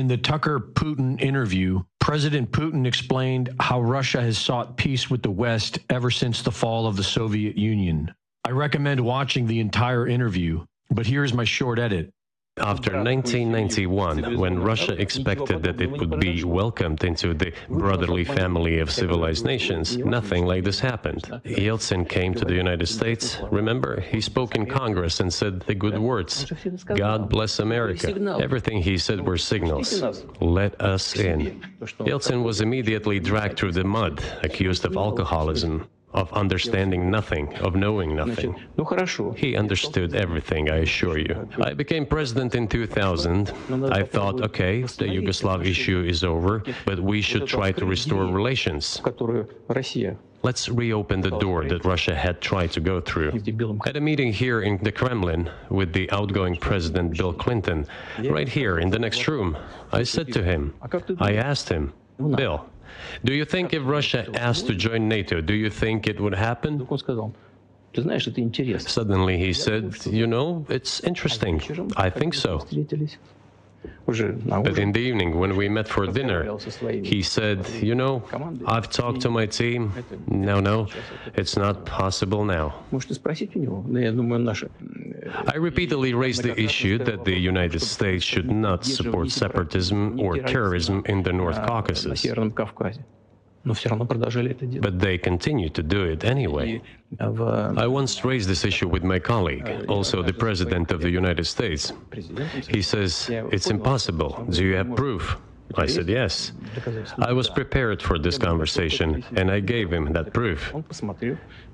In the Tucker Putin interview, President Putin explained how Russia has sought peace with the West ever since the fall of the Soviet Union. I recommend watching the entire interview, but here is my short edit. After 1991, when Russia expected that it would be welcomed into the brotherly family of civilized nations, nothing like this happened. Yeltsin came to the United States. Remember, he spoke in Congress and said the good words, God bless America. Everything he said were signals. Let us in. Yeltsin was immediately dragged through the mud, accused of alcoholism, of understanding nothing, of knowing nothing. He understood everything, I assure you. I became president in 2000. I thought, okay, the Yugoslav issue is over, but we should try to restore relations. Let's reopen the door that Russia had tried to go through. At a meeting here in the Kremlin with the outgoing president, Bill Clinton, right here in the next room, I said to him, I asked him, Bill, do you think if Russia asked to join NATO, do you think it would happen? Suddenly he said, you know, it's interesting. I think so. But in the evening, when we met for dinner, he said, you know, I've talked to my team. No, it's not possible now. I repeatedly raised the issue that the United States should not support separatism or terrorism in the North Caucasus. But they continue to do it anyway. I once raised this issue with my colleague, also the President of the United States. He says, it's impossible. Do you have proof? I said, yes. I was prepared for this conversation, and I gave him that proof.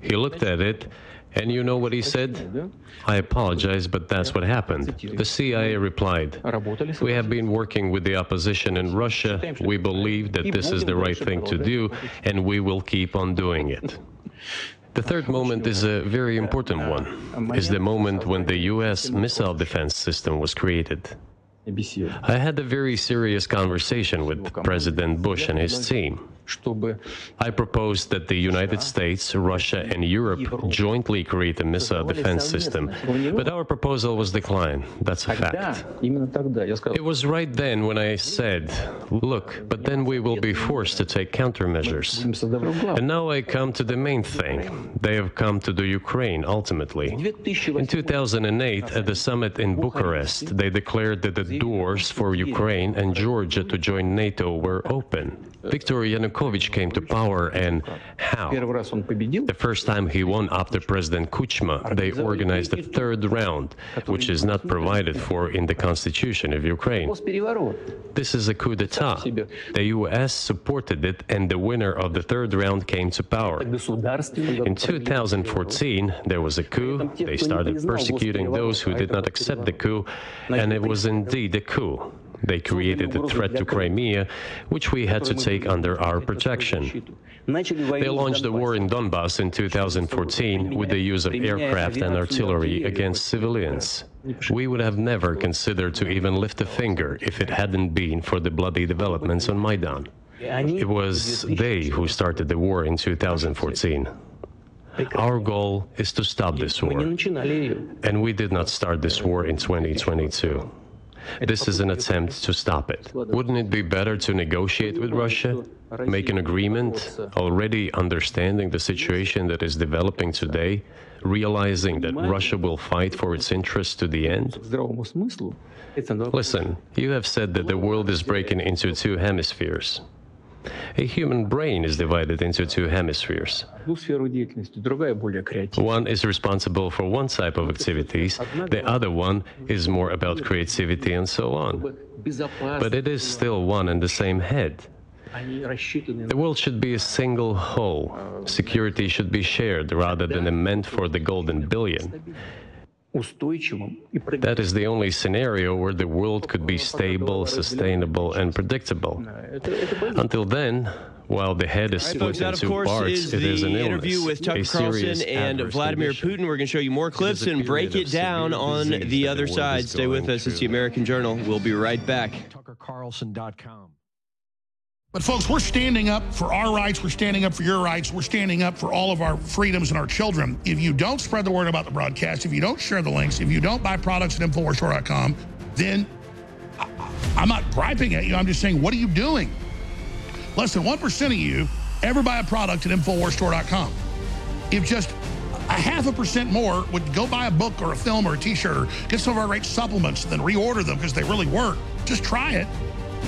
He looked at it, and you know what he said? I apologize, but that's what happened. The CIA replied, we have been working with the opposition in Russia. We believe that this is the right thing to do, and we will keep on doing it. The third moment is a very important one. It's the moment when the U.S. missile defense system was created. I had a very serious conversation with President Bush and his team. I proposed that the United States, Russia, and Europe jointly create a missile defense system, but our proposal was declined. That's a fact. It was right then when I said, look, but then we will be forced to take countermeasures. And now I come to the main thing. They have come to the Ukraine, ultimately. In 2008, at the summit in Bucharest, they declared that the doors for Ukraine and Georgia to join NATO were open. Viktor Yanukovych came to power, and how? The first time he won after President Kuchma, they organized the third round, which is not provided for in the constitution of Ukraine. This is a coup d'etat. The U.S. supported it, and the winner of the third round came to power. In 2014, there was a coup. They started persecuting those who did not accept the coup, and it was indeed a coup. They created the threat to Crimea, which we had to take under our protection. They launched the war in Donbas in 2014 with the use of aircraft and artillery against civilians. We would have never considered to even lift a finger if it hadn't been for the bloody developments on Maidan. It was they who started the war in 2014. Our goal is to stop this war, and we did not start this war in 2022. This is an attempt to stop it. Wouldn't it be better to negotiate with Russia, make an agreement, already understanding the situation that is developing today, realizing that Russia will fight for its interests to the end? Listen, you have said that the world is breaking into two hemispheres. A human brain is divided into two hemispheres. One is responsible for one type of activities, the other one is more about creativity and so on. But it is still one and the same head. The world should be a single whole. Security should be shared rather than a meant for the golden billion. That is the only scenario where the world could be stable, sustainable, and predictable. Until then, while the head is split into two parts, it is an illness, a serious adverse condition. That, of course, is the interview with Tucker Carlson and Vladimir Putin. We're going to show you more clips and break it down on the other side. Stay with us. It's the American Journal. We'll be right back. TuckerCarlson.com. But folks, we're standing up for our rights, we're standing up for your rights, we're standing up for all of our freedoms and our children. If you don't spread the word about the broadcast, if you don't share the links, if you don't buy products at InfoWarsStore.com, then I'm not griping at you. I'm just saying, what are you doing? Less than 1% of you ever buy a product at InfoWarsStore.com. If just a 0.5% more would go buy a book or a film or a t-shirt or get some of our great supplements and then reorder them because they really work, just try it,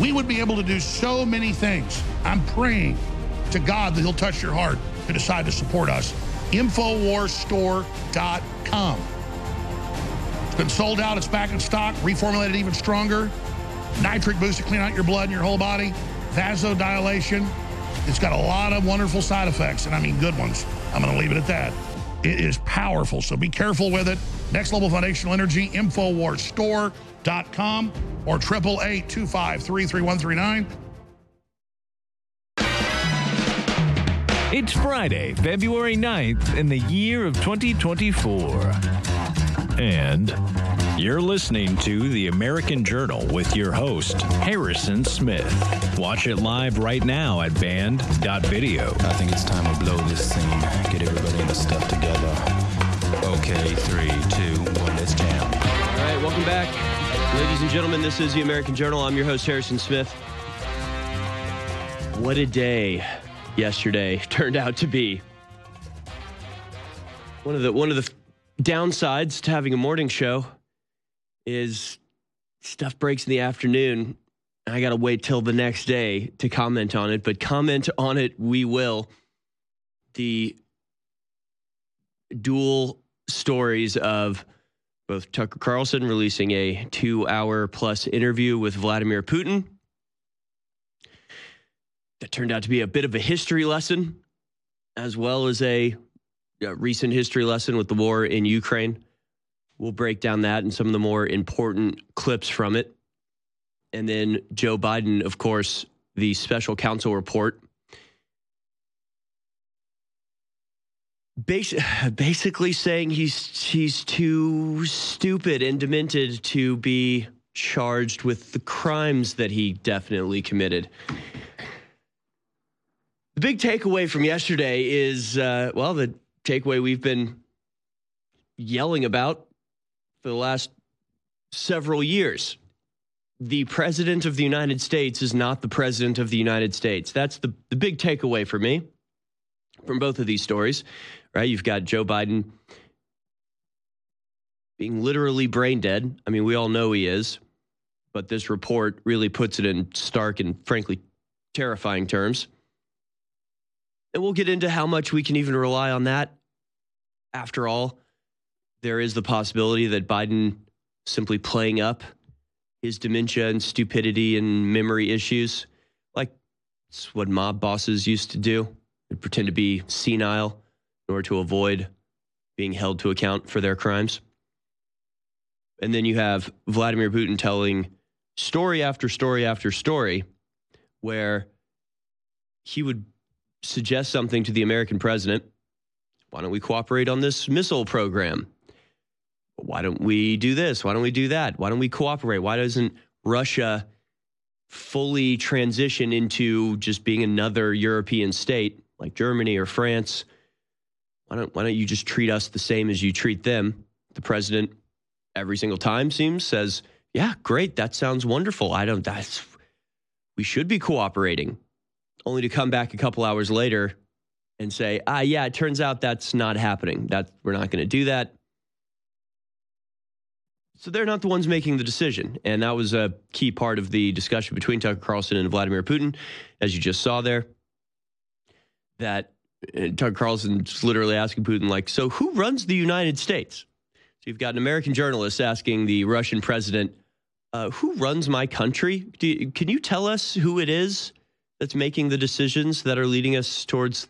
we would be able to do so many things. I'm praying to God that he'll touch your heart to decide to support us. InfoWarsStore.com. It's been sold out. It's back in stock, reformulated even stronger. Nitric Boost to clean out your blood and your whole body. Vasodilation. It's got a lot of wonderful side effects, and I mean good ones. I'm going to leave it at that. It is powerful, so be careful with it. Next Level Foundational Energy, InfoWarsStore.com or 888-253-3139. It's Friday, February 9th in the year of 2024. And you're listening to The American Journal with your host, Harrison Smith. Watch it live right now at band.video. I think it's time to blow this scene. Get everybody in the stuff together. Okay, 3, 2, 1, let's jam. All right, welcome back. Ladies and gentlemen, this is The American Journal. I'm your host, Harrison Smith. What a day yesterday turned out to be. One of the downsides to having a morning show is stuff breaks in the afternoon. I got to wait till the next day to comment on it, but comment on it we will. The dual stories of both Tucker Carlson releasing a 2-hour plus interview with Vladimir Putin that turned out to be a bit of a history lesson, as well as a recent history lesson with the war in Ukraine. We'll break down that and some of the more important clips from it. And then Joe Biden, of course, the special counsel report. Basically saying he's too stupid and demented to be charged with the crimes that he definitely committed. The big takeaway from yesterday is, the takeaway we've been yelling about for the last several years. The president of the United States is not the president of the United States. That's the big takeaway for me from both of these stories, right? You've got Joe Biden being literally brain dead. I mean, we all know he is, but this report really puts it in stark and frankly terrifying terms. And we'll get into how much we can even rely on that. After all, there is the possibility that Biden simply playing up his dementia and stupidity and memory issues, like it's what mob bosses used to do, and pretend to be senile in order to avoid being held to account for their crimes. And then you have Vladimir Putin telling story after story after story where he would suggest something to the American president. Why don't we cooperate on this missile program? Why don't we do this? Why don't we do that? Why don't we cooperate? Why doesn't Russia fully transition into just being another European state like Germany or France? Why don't you just treat us the same as you treat them? The president every single time says, "Yeah, great. That sounds wonderful. We should be cooperating." Only to come back a couple hours later and say, "Yeah, it turns out that's not happening. That we're not going to do that." So they're not the ones making the decision. And that was a key part of the discussion between Tucker Carlson and Vladimir Putin, as you just saw there, that Tucker Carlson's literally asking Putin, like, so who runs the United States? So you've got an American journalist asking the Russian president, who runs my country? Can you tell us who it is that's making the decisions that are leading us towards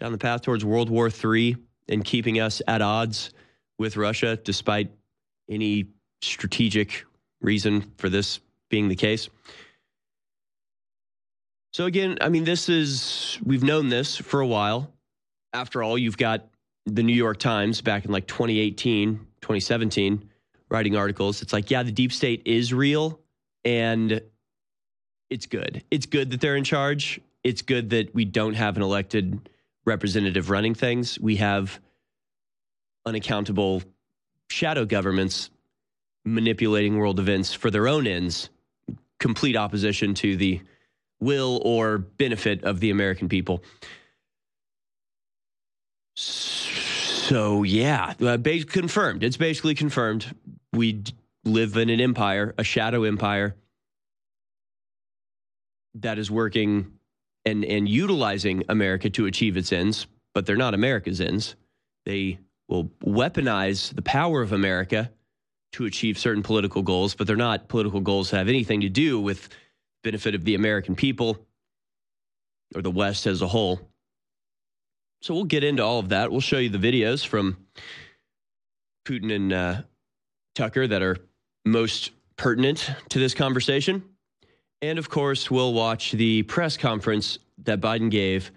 down the path towards World War III and keeping us at odds with Russia, despite any strategic reason for this being the case? So again, I mean, we've known this for a while. After all, you've got the New York Times back in like 2018, 2017, writing articles. It's like, yeah, the deep state is real and it's good. It's good that they're in charge. It's good that we don't have an elected representative running things. We have unaccountable shadow governments manipulating world events for their own ends. complete opposition to the will or benefit of the American people. So, yeah, confirmed. It's basically confirmed. We live in an empire, a shadow empire that is working and utilizing America to achieve its ends, but they're not America's ends. They will weaponize the power of America to achieve certain political goals, but they're not political goals that have anything to do with benefit of the American people or the West as a whole. So we'll get into all of that. We'll show you the videos from Putin and Tucker that are most pertinent to this conversation. And of course, we'll watch the press conference that Biden gave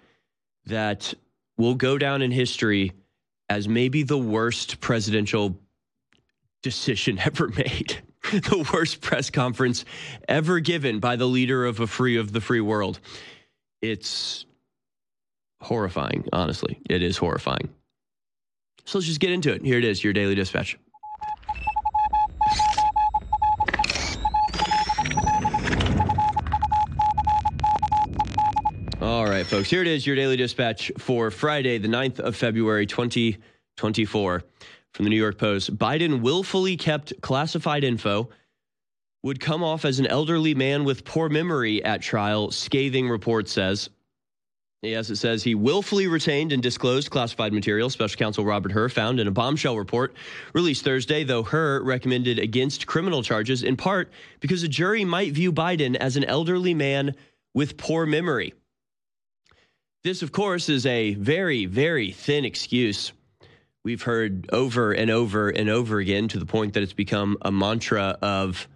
that will go down in history as maybe the worst presidential decision ever made. The worst press conference ever given by the leader of the free world. It's horrifying, honestly. It is horrifying. So let's just get into it. Here it is, your Daily Dispatch. All right, folks, here it is, your Daily Dispatch for Friday, the 9th of February, 2024. From the New York Post, Biden willfully kept classified info, would come off as an elderly man with poor memory at trial, scathing report says. Yes, it says he willfully retained and disclosed classified material, Special Counsel Robert Hur found in a bombshell report released Thursday, though Hur recommended against criminal charges in part because a jury might view Biden as an elderly man with poor memory. This, of course, is a very, very thin excuse. We've heard over and over and over again to the point that it's become a mantra of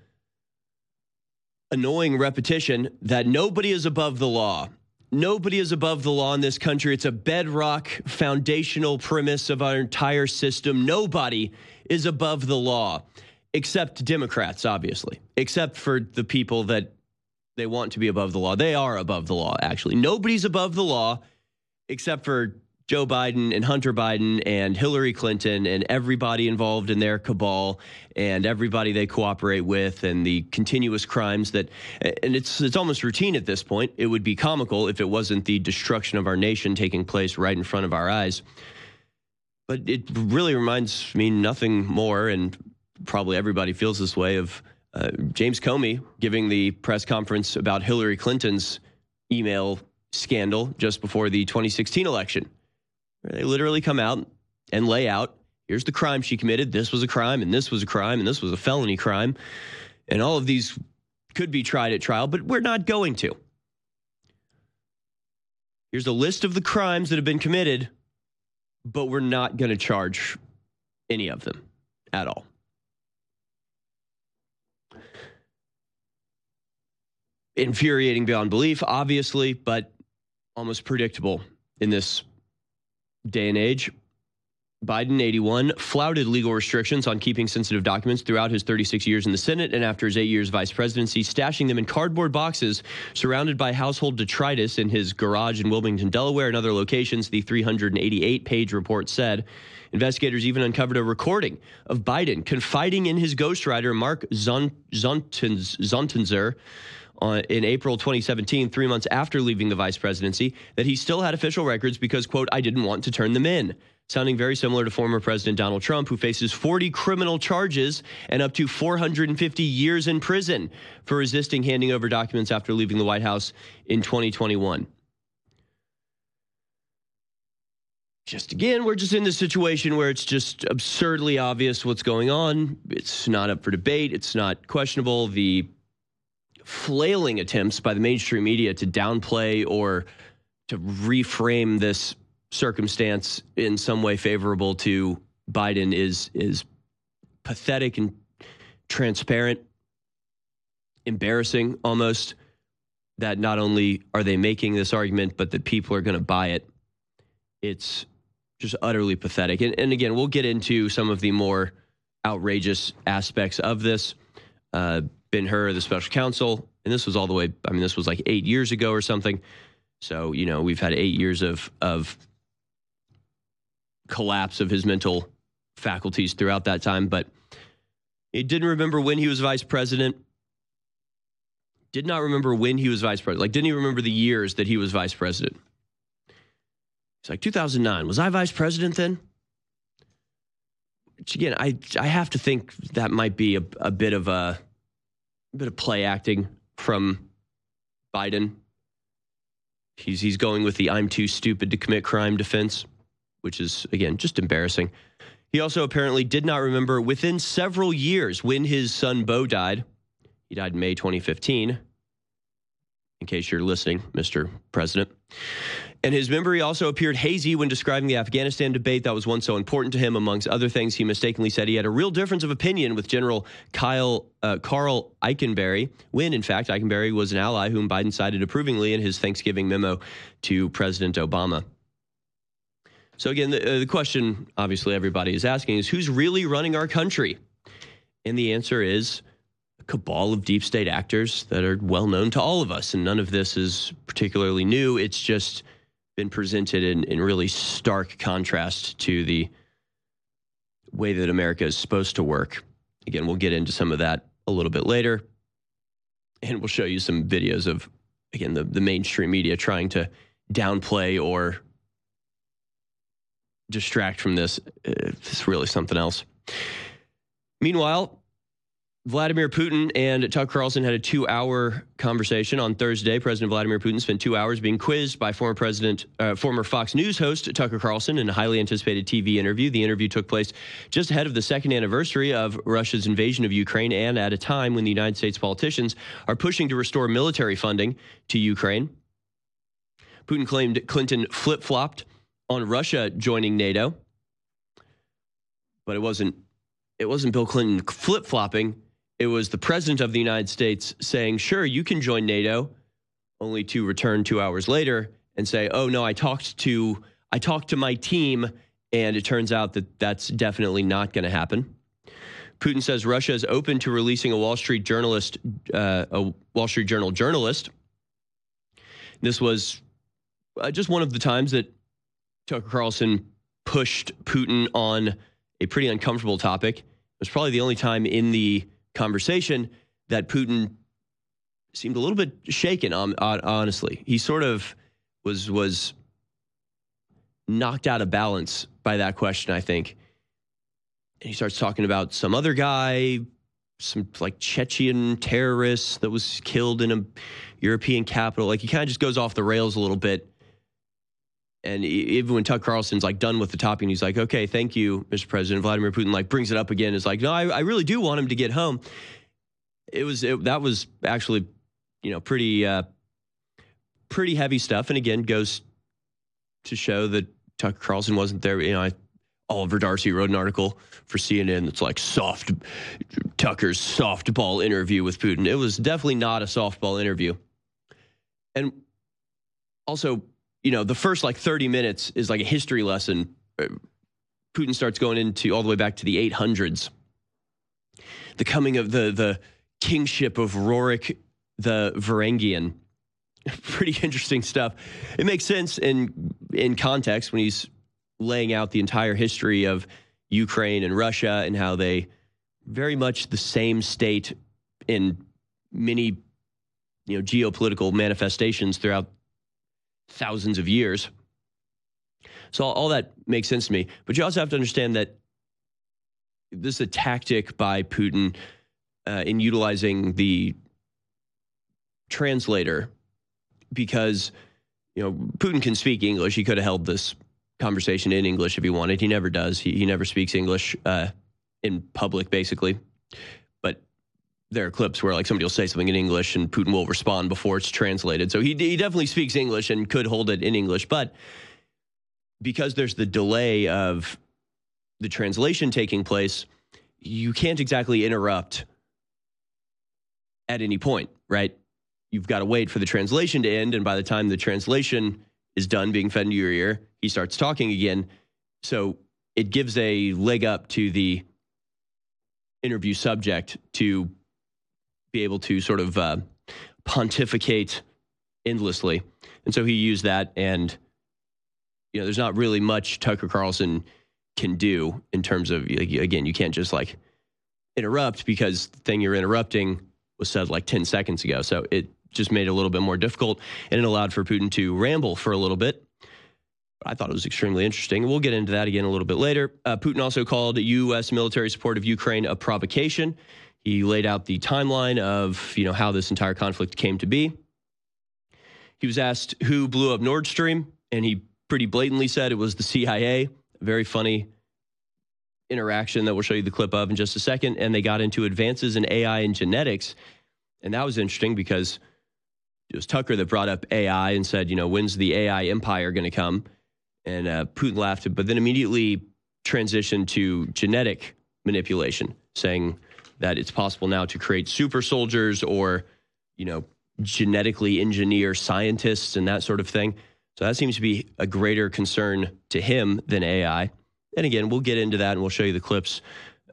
annoying repetition that nobody is above the law. Nobody is above the law in this country. It's a bedrock foundational premise of our entire system. Nobody is above the law, except Democrats, obviously, except for the people that they want to be above the law. They are above the law, actually. Nobody's above the law except for Joe Biden and Hunter Biden and Hillary Clinton and everybody involved in their cabal and everybody they cooperate with and the continuous crimes that, and it's almost routine at this point. It would be comical if it wasn't the destruction of our nation taking place right in front of our eyes. But it really reminds me nothing more, and probably everybody feels this way, of James Comey giving the press conference about Hillary Clinton's email scandal just before the 2016 election. They literally come out and lay out, here's the crime she committed. This was a crime, and this was a crime, and this was a felony crime. And all of these could be tried at trial, but we're not going to. Here's a list of the crimes that have been committed, but we're not going to charge any of them at all. Infuriating beyond belief, obviously, but almost predictable in this day and age. Biden, 81, flouted legal restrictions on keeping sensitive documents throughout his 36 years in the Senate and after his 8 years vice presidency, stashing them in cardboard boxes surrounded by household detritus in his garage in Wilmington, Delaware, and other locations, the 388-page report said. Investigators even uncovered a recording of Biden confiding in his ghostwriter Mark Zontenzer in April 2017, 3 months after leaving the vice presidency, that he still had official records because, quote, I didn't want to turn them in, sounding very similar to former President Donald Trump, who faces 40 criminal charges and up to 450 years in prison for resisting handing over documents after leaving the White House in 2021. Just again, we're just in this situation where it's just absurdly obvious what's going on. It's not up for debate. It's not questionable. The flailing attempts by the mainstream media to downplay or to reframe this circumstance in some way favorable to Biden is pathetic and transparent, embarrassing almost, that not only are they making this argument, but that people are going to buy it. It's just utterly pathetic. And again, we'll get into some of the more outrageous aspects of this. Ben Hur, the special counsel, and this was all the way, I mean, this was like 8 years ago or something. So, you know, we've had 8 years of collapse of his mental faculties throughout that time, but he didn't remember when he was vice president. Did not remember when he was vice president. Like, didn't even remember the years that he was vice president. It's like 2009. Was I vice president then? Which again, I have to think that might be a bit of play acting from Biden. He's going with the I'm too stupid to commit crime defense, which is, again, just embarrassing. He also apparently did not remember within several years when his son Beau died. He died in May 2015, in case you're listening, Mr. President. And his memory also appeared hazy when describing the Afghanistan debate that was once so important to him. Amongst other things, he mistakenly said he had a real difference of opinion with General Carl Eikenberry, when, in fact, Eikenberry was an ally whom Biden cited approvingly in his Thanksgiving memo to President Obama. So, again, the question, obviously, everybody is asking is, who's really running our country? And the answer is a cabal of deep state actors that are well known to all of us. And none of this is particularly new. It's just been presented in really stark contrast to the way that America is supposed to work. Again, we'll get into some of that a little bit later. And we'll show you some videos of, again, the mainstream media trying to downplay or distract from this. It's really something else. Meanwhile, Vladimir Putin and Tucker Carlson had a 2-hour conversation on Thursday. President Vladimir Putin spent 2 hours being quizzed by former Fox News host Tucker Carlson in a highly anticipated TV interview. The interview took place just ahead of the second anniversary of Russia's invasion of Ukraine and at a time when the United States politicians are pushing to restore military funding to Ukraine. Putin claimed Clinton flip-flopped on Russia joining NATO, but it wasn't Bill Clinton flip-flopping. It was the president of the United States saying, sure, you can join NATO, only to return 2 hours later and say, oh, no, I talked to my team, and it turns out that that's definitely not going to happen. Putin says Russia is open to releasing a Wall Street Journal journalist. This was just one of the times that Tucker Carlson pushed Putin on a pretty uncomfortable topic. It was probably the only time in the conversation that Putin seemed a little bit shaken, honestly. He sort of was knocked out of balance by that question, I think. And he starts talking about some other guy, some like Chechen terrorist that was killed in a European capital. Like, he kind of just goes off the rails a little bit. And even when Tucker Carlson's like done with the topic, and he's like, okay, thank you, Mr. President, Vladimir Putin like brings it up again. It's like, no, I really do want him to get home. That was actually, you know, pretty heavy stuff. And again, goes to show that Tucker Carlson wasn't there. You know, Oliver Darcy wrote an article for CNN that's like Tucker's softball interview with Putin. It was definitely not a softball interview. And also, you know, the first like 30 minutes is like a history lesson. Putin starts going into all the way back to the 800s. The coming of the kingship of Rorik the Varangian. Pretty interesting stuff. It makes sense in context when he's laying out the entire history of Ukraine and Russia and how they very much the same state in many, you know, geopolitical manifestations throughout thousands of years. So all that makes sense to me. But you also have to understand that this is a tactic by Putin in utilizing the translator, because, you know, Putin can speak English. He could have held this conversation in English if he wanted. He never does. He never speaks English in public, basically. But there are clips where like somebody will say something in English and Putin will respond before it's translated. So he definitely speaks English and could hold it in English. But because there's the delay of the translation taking place, you can't exactly interrupt at any point, right? You've got to wait for the translation to end. And by the time the translation is done being fed into your ear, he starts talking again. So it gives a leg up to the interview subject to be able to sort of pontificate endlessly. And so he used that, and, you know, there's not really much Tucker Carlson can do in terms of, again, you can't just like interrupt, because the thing you're interrupting was said like 10 seconds ago. So it just made it a little bit more difficult, and it allowed for Putin to ramble for a little bit. I thought it was extremely interesting. We'll get into that again a little bit later. Putin also called U.S. military support of Ukraine a provocation. He laid out the timeline of, you know, how this entire conflict came to be. He was asked who blew up Nord Stream, and he pretty blatantly said it was the CIA. Very funny interaction that we'll show you the clip of in just a second. And they got into advances in AI and genetics. And that was interesting because it was Tucker that brought up AI and said, you know, when's the AI empire going to come? And Putin laughed, but then immediately transitioned to genetic manipulation, saying that it's possible now to create super soldiers or, you know, genetically engineer scientists and that sort of thing. So that seems to be a greater concern to him than AI. And again, we'll get into that and we'll show you the clips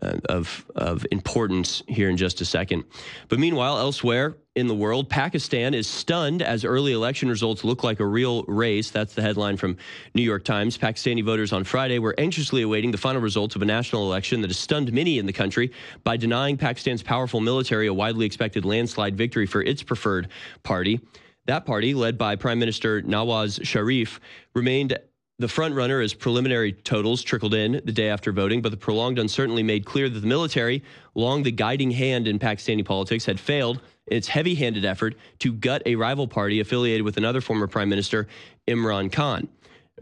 of importance here in just a second. But meanwhile, elsewhere in the world, Pakistan is stunned as early election results look like a real race. That's the headline from New York Times. Pakistani voters on Friday were anxiously awaiting the final results of a national election that has stunned many in the country by denying Pakistan's powerful military a widely expected landslide victory for its preferred party. That party, led by Prime Minister Nawaz Sharif, remained the front runner as preliminary totals trickled in the day after voting, but the prolonged uncertainty made clear that the military, long the guiding hand in Pakistani politics, had failed in its heavy-handed effort to gut a rival party affiliated with another former prime minister, Imran Khan.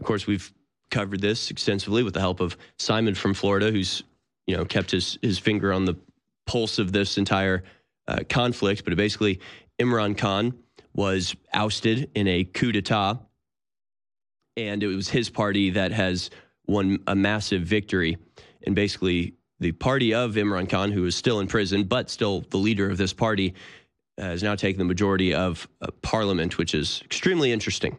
Of course, we've covered this extensively with the help of Simon from Florida, who's, you know, kept his finger on the pulse of this entire conflict. But basically, Imran Khan was ousted in a coup d'etat, and it was his party that has won a massive victory. And basically, the party of Imran Khan, who is still in prison, but still the leader of this party, has now taken the majority of parliament, which is extremely interesting,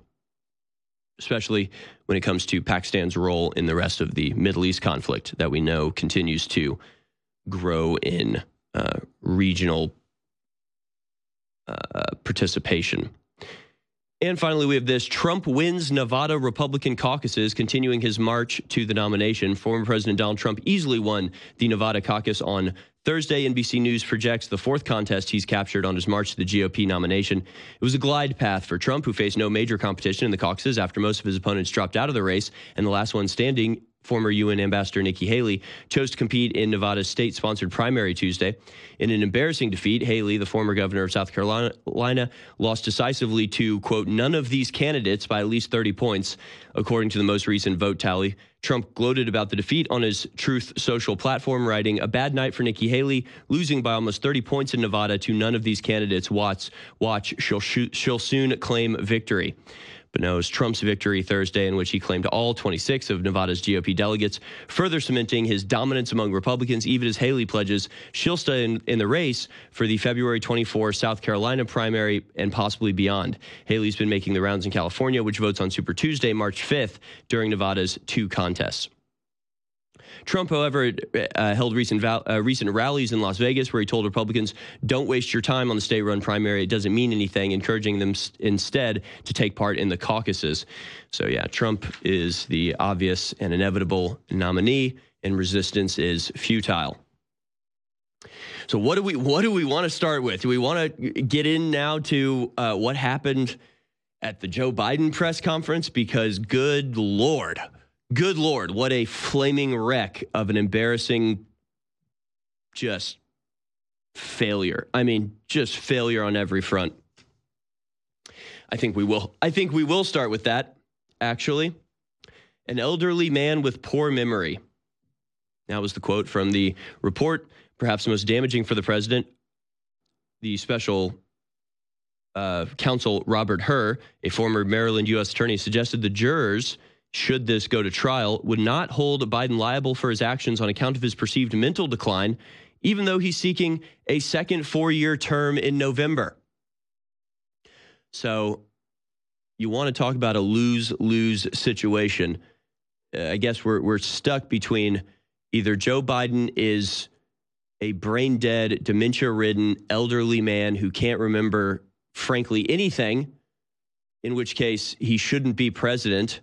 especially when it comes to Pakistan's role in the rest of the Middle East conflict that we know continues to grow in regional participation. And finally, we have this. Trump wins Nevada Republican caucuses, continuing his march to the nomination. Former President Donald Trump easily won the Nevada caucus on Thursday. NBC News projects the fourth contest he's captured on his march to the GOP nomination. It was a glide path for Trump, who faced no major competition in the caucuses after most of his opponents dropped out of the race. And the last one standing, former UN Ambassador Nikki Haley, chose to compete in Nevada's state-sponsored primary Tuesday. In an embarrassing defeat, Haley, the former governor of South Carolina, lost decisively to, quote, none of these candidates by at least 30 points, according to the most recent vote tally. Trump gloated about the defeat on his Truth Social platform, writing, a bad night for Nikki Haley, losing by almost 30 points in Nevada to none of these candidates. Watch, she'll soon claim victory. But no, it was Trump's victory Thursday, in which he claimed all 26 of Nevada's GOP delegates, further cementing his dominance among Republicans, even as Haley pledges she'll stay in the race for the February 24 South Carolina primary and possibly beyond. Haley's been making the rounds in California, which votes on Super Tuesday, March 5th, during Nevada's two contests. Trump, however, held recent rallies in Las Vegas where he told Republicans, don't waste your time on the state-run primary. It doesn't mean anything, encouraging them instead to take part in the caucuses. So, yeah, Trump is the obvious and inevitable nominee, and resistance is futile. So what do we want to start with? Do we want to get in now to what happened at the Joe Biden press conference? Because good Lord, what a flaming wreck of an embarrassing just failure. I mean, just failure on every front. I think we will start with that, actually. An elderly man with poor memory. That was the quote from the report, perhaps most damaging for the president. The special counsel Robert Hur, a former Maryland U.S. attorney, suggested the jurors, should this go to trial, would not hold Biden liable for his actions on account of his perceived mental decline, even though he's seeking a second four-year term in November. So you want to talk about a lose-lose situation. I guess we're stuck between either Joe Biden is a brain-dead, dementia-ridden, elderly man who can't remember, frankly, anything, in which case he shouldn't be president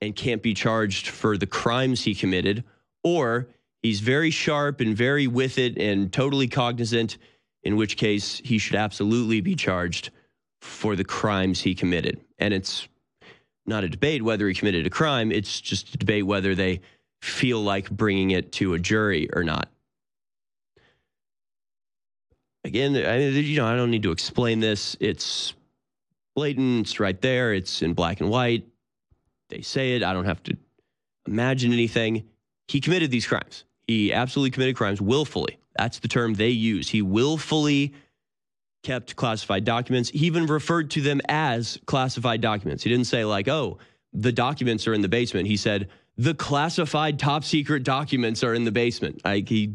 and can't be charged for the crimes he committed, or he's very sharp and very with it and totally cognizant in which case he should absolutely be charged for the crimes he committed. And it's not a debate whether he committed a crime. It's just a debate whether they feel like bringing it to a jury or not. Again, I mean, you know, I don't need to explain this. It's blatant. It's right there. It's in black and white. They say it. I don't have to imagine anything. He committed these crimes. He absolutely committed crimes willfully. That's the term they use. He willfully kept classified documents. He even referred to them as classified documents. He didn't say like, oh, the documents are in the basement. He said, the classified top secret documents are in the basement. Like, he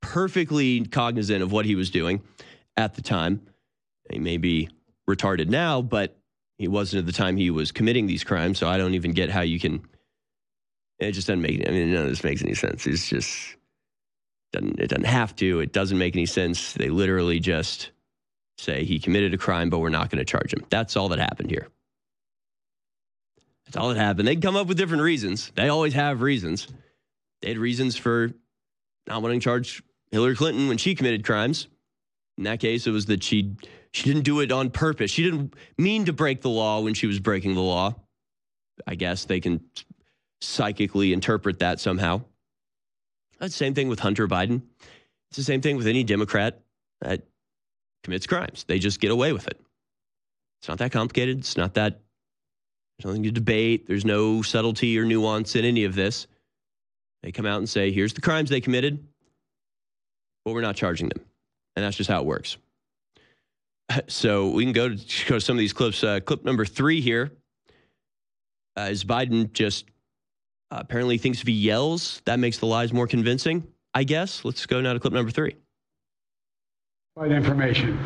perfectly cognizant of what he was doing at the time. He may be retarded now, but he wasn't at the time he was committing these crimes. So I don't even get how you can, it just doesn't make, I mean, none of this makes any sense. It's just, it doesn't have to, it doesn't make any sense. They literally just say he committed a crime, but we're not going to charge him. That's all that happened here. That's all that happened. They can come up with different reasons. They always have reasons. They had reasons for not wanting to charge Hillary Clinton when she committed crimes. In that case, it was that she didn't do it on purpose. She didn't mean to break the law when she was breaking the law. I guess they can psychically interpret that somehow. That's the same thing with Hunter Biden. It's the same thing with any Democrat that commits crimes. They just get away with it. It's not that complicated. It's not that, there's nothing to debate. There's no subtlety or nuance in any of this. They come out and say, here's the crimes they committed, but we're not charging them. And that's just how it works. So we can go to some of these clips. Clip number 3 here is Biden just apparently thinks if he yells, that makes the lies more convincing, I guess. Let's go now to clip number 3. Information.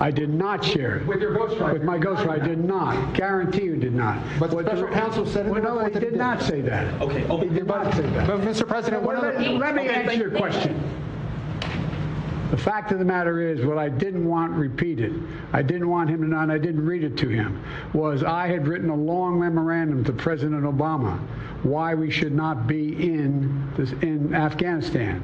I did not share it. With your ghostwriter? With my ghostwriter, I did not. Guarantee you did not. But the special counsel said it. Well, no, they did not say that. Okay. They did not say that. But, Mr. President, let me answer your question. The fact of the matter is, what I didn't want repeated, I didn't want him to know, and I didn't read it to him, was I had written a long memorandum to President Obama why we should not be in Afghanistan.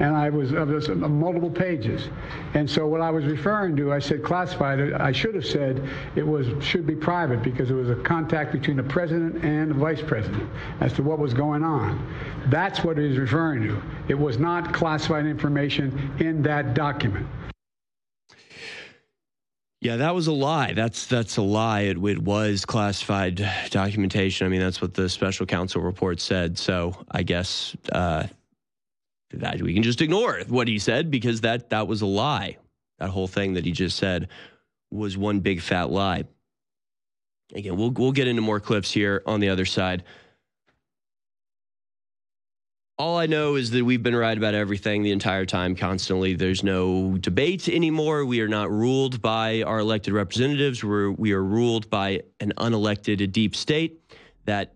And I was multiple pages. And so what I was referring to, I said classified. I should have said should be private, because it was a contact between the president and the vice president as to what was going on. That's what it is referring to. It was not classified information in that document. Yeah, that was a lie. That's a lie. It was classified documentation. I mean, that's what the special counsel report said. So I guess that we can just ignore what he said, because that was a lie. That whole thing that he just said was one big fat lie. Again, we'll get into more clips here on the other side. All I know is that we've been right about everything the entire time, constantly. There's no debate anymore. We are not ruled by our elected representatives. We are ruled by an unelected deep state that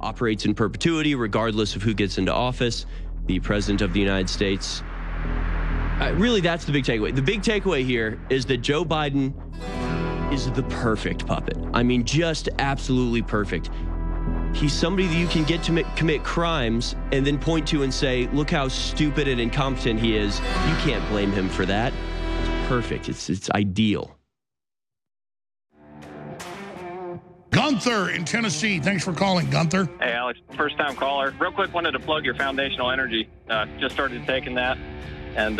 operates in perpetuity, regardless of who gets into office. The president of the United States. Really, that's the big takeaway. The big takeaway here is that Joe Biden is the perfect puppet. I mean, just absolutely perfect. He's somebody that you can get to commit crimes and then point to and say, look how stupid and incompetent he is. You can't blame him for that. It's perfect. It's ideal. Gunther in Tennessee. Thanks for calling, Gunther. Hey, Alex. First-time caller. Real quick, wanted to plug your Foundational Energy. Just started taking that. And,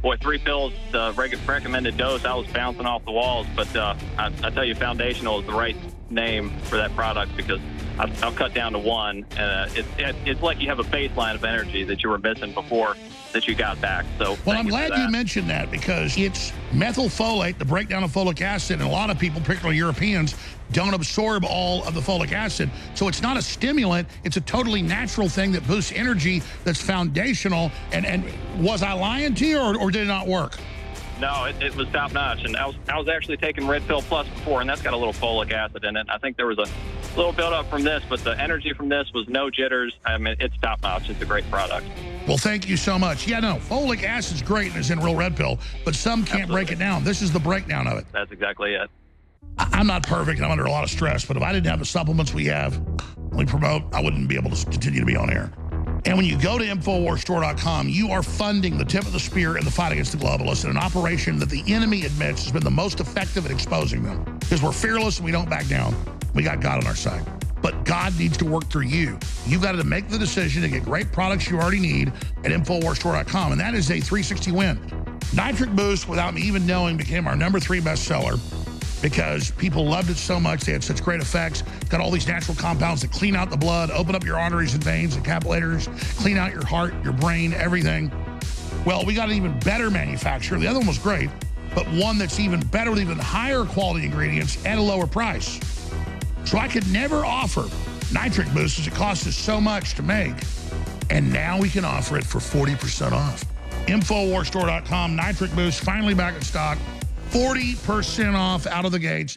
boy, 3 pills, the recommended dose, I was bouncing off the walls. But I tell you, Foundational is the right name for that product, because I'll cut down to 1. It's like you have a baseline of energy that you were missing before that you got back. So, well, I'm glad you mentioned that, because it's methylfolate, the breakdown of folic acid, and a lot of people, particularly Europeans, don't absorb all of the folic acid. So it's not a stimulant. It's a totally natural thing that boosts energy, that's foundational. And was I lying to you, or did it not work? No, it was top-notch. And I was actually taking Red Pill Plus before, and that's got a little folic acid in it. I think there was a little build-up from this, but the energy from this was no jitters. I mean, it's top-notch. It's a great product. Well, thank you so much. Yeah, no, folic acid's great, and it's in Real Red Pill, but some can't break it down. This is the breakdown of it. That's exactly it. I'm not perfect, and I'm under a lot of stress, but if I didn't have the supplements we promote, I wouldn't be able to continue to be on air. And when you go to InfoWarsStore.com, you are funding the tip of the spear in the fight against the globalists in an operation that the enemy admits has been the most effective at exposing them. Because we're fearless and we don't back down. We got God on our side. But God needs to work through you. You've got to make the decision to get great products you already need at InfoWarsStore.com. And that is a 360 win. Nitric Boost, without me even knowing, became our number 3 bestseller because people loved it so much. They had such great effects. Got all these natural compounds that clean out the blood, open up your arteries and veins and capillaries, clean out your heart, your brain, everything. Well, we got an even better manufacturer. The other one was great, but one that's even better with even higher quality ingredients at a lower price. So I could never offer Nitric Boost because it costs us so much to make. And now we can offer it for 40% off. InfoWarsStore.com, Nitric Boost, finally back in stock. 40% off out of the gates.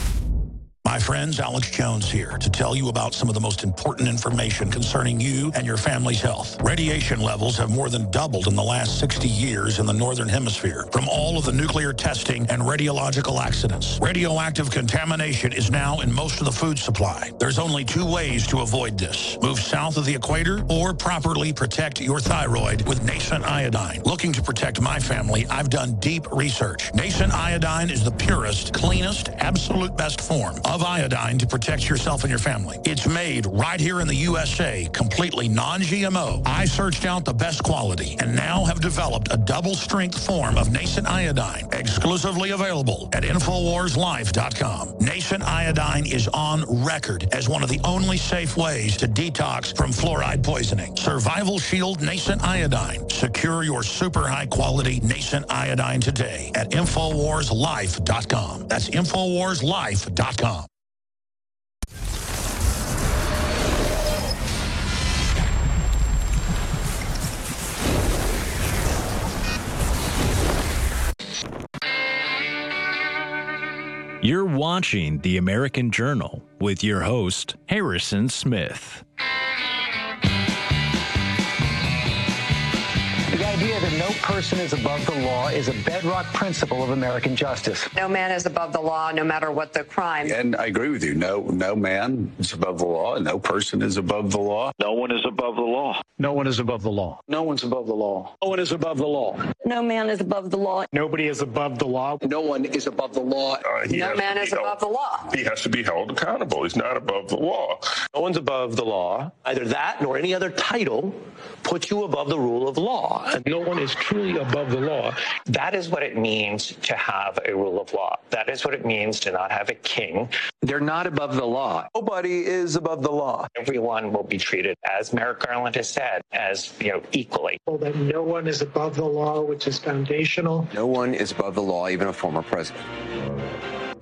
My friends, Alex Jones here to tell you about some of the most important information concerning you and your family's health. Radiation levels have more than doubled in the last 60 years in the Northern Hemisphere from all of the nuclear testing and radiological accidents. Radioactive contamination is now in most of the food supply. There's only 2 ways to avoid this. Move south of the equator or properly protect your thyroid with Nascent Iodine. Looking to protect my family, I've done deep research. Nascent Iodine is the purest, cleanest, absolute best form of iodine to protect yourself and your family. It's made right here in the USA, completely non-GMO. I searched out the best quality and now have developed a double-strength form of Nascent Iodine, exclusively available at InfoWarsLife.com. Nascent Iodine is on record as one of the only safe ways to detox from fluoride poisoning. Survival Shield Nascent Iodine. Secure your super high-quality Nascent Iodine today at InfoWarsLife.com. That's InfoWarsLife.com. You're watching The American Journal with your host, Harrison Smith. The idea that no person is above the law is a bedrock principle of American justice. No man is above the law, no matter what the crime. And I agree with you. No man is above the law. No person is above the law. No one is above the law. No one is above the law. No one's above the law. No one is above the law. No man is above the law. Nobody is above the law. No one is above the law. No man is above the law. He has to be held accountable. He's not above the law. No one's above the law. Either that nor any other title puts you above the rule of law. And no one is truly above the law. That is what it means to have a rule of law. That is what it means to not have a king. They're not above the law. Nobody is above the law. Everyone will be treated, as Merrick Garland has said, as, equally. Well, that no one is above the law, which is foundational. No one is above the law, even a former president.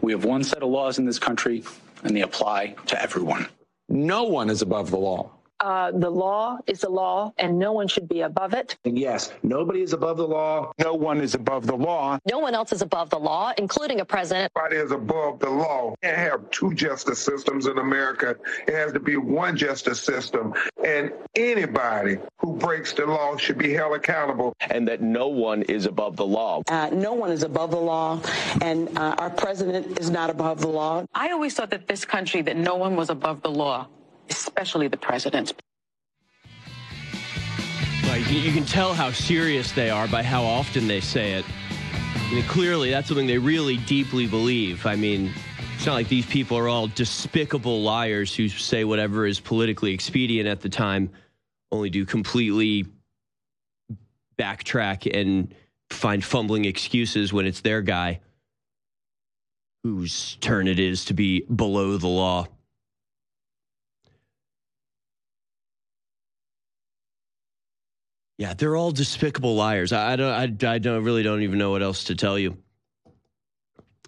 We have one set of laws in this country, and they apply to everyone. No one is above the law. The law is the law, and no one should be above it. And yes, nobody is above the law. No one is above the law. No one else is above the law, including a president. Nobody is above the law. You can't have 2 justice systems in America. It has to be 1 justice system. And anybody who breaks the law should be held accountable. And that no one is above the law. No one is above the law, and our president is not above the law. I always thought that this country, that no one was above the law. Especially the president. Like, you can tell how serious they are by how often they say it. I mean, clearly, that's something they really deeply believe. I mean, it's not like these people are all despicable liars who say whatever is politically expedient at the time, only do completely backtrack and find fumbling excuses when it's their guy whose turn it is to be below the law. Yeah, they're all despicable liars. I really don't even know what else to tell you.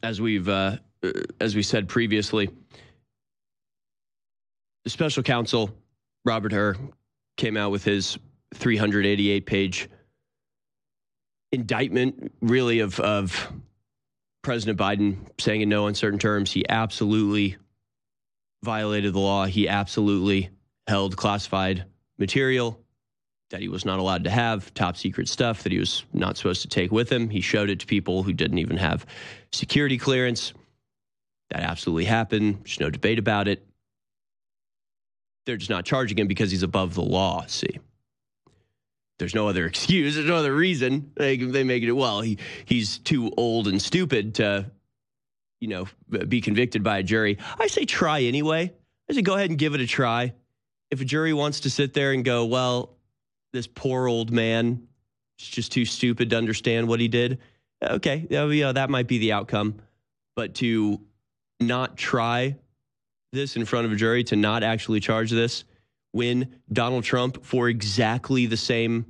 As we said previously, the special counsel, Robert Hur, came out with his 388-page indictment, really, of President Biden, saying in no uncertain terms, he absolutely violated the law. He absolutely held classified material that he was not allowed to have, top secret stuff that he was not supposed to take with him. He showed it to people who didn't even have security clearance. That absolutely happened. There's no debate about it. They're just not charging him because he's above the law, see. There's no other excuse. There's no other reason. They make it, well, he's too old and stupid to, you know, be convicted by a jury. I say try anyway. I say go ahead and give it a try. If a jury wants to sit there and go, well, this poor old man is just too stupid to understand what he did, okay, you know, that might be the outcome. But to not try this in front of a jury, to not actually charge this, when Donald Trump, for exactly the same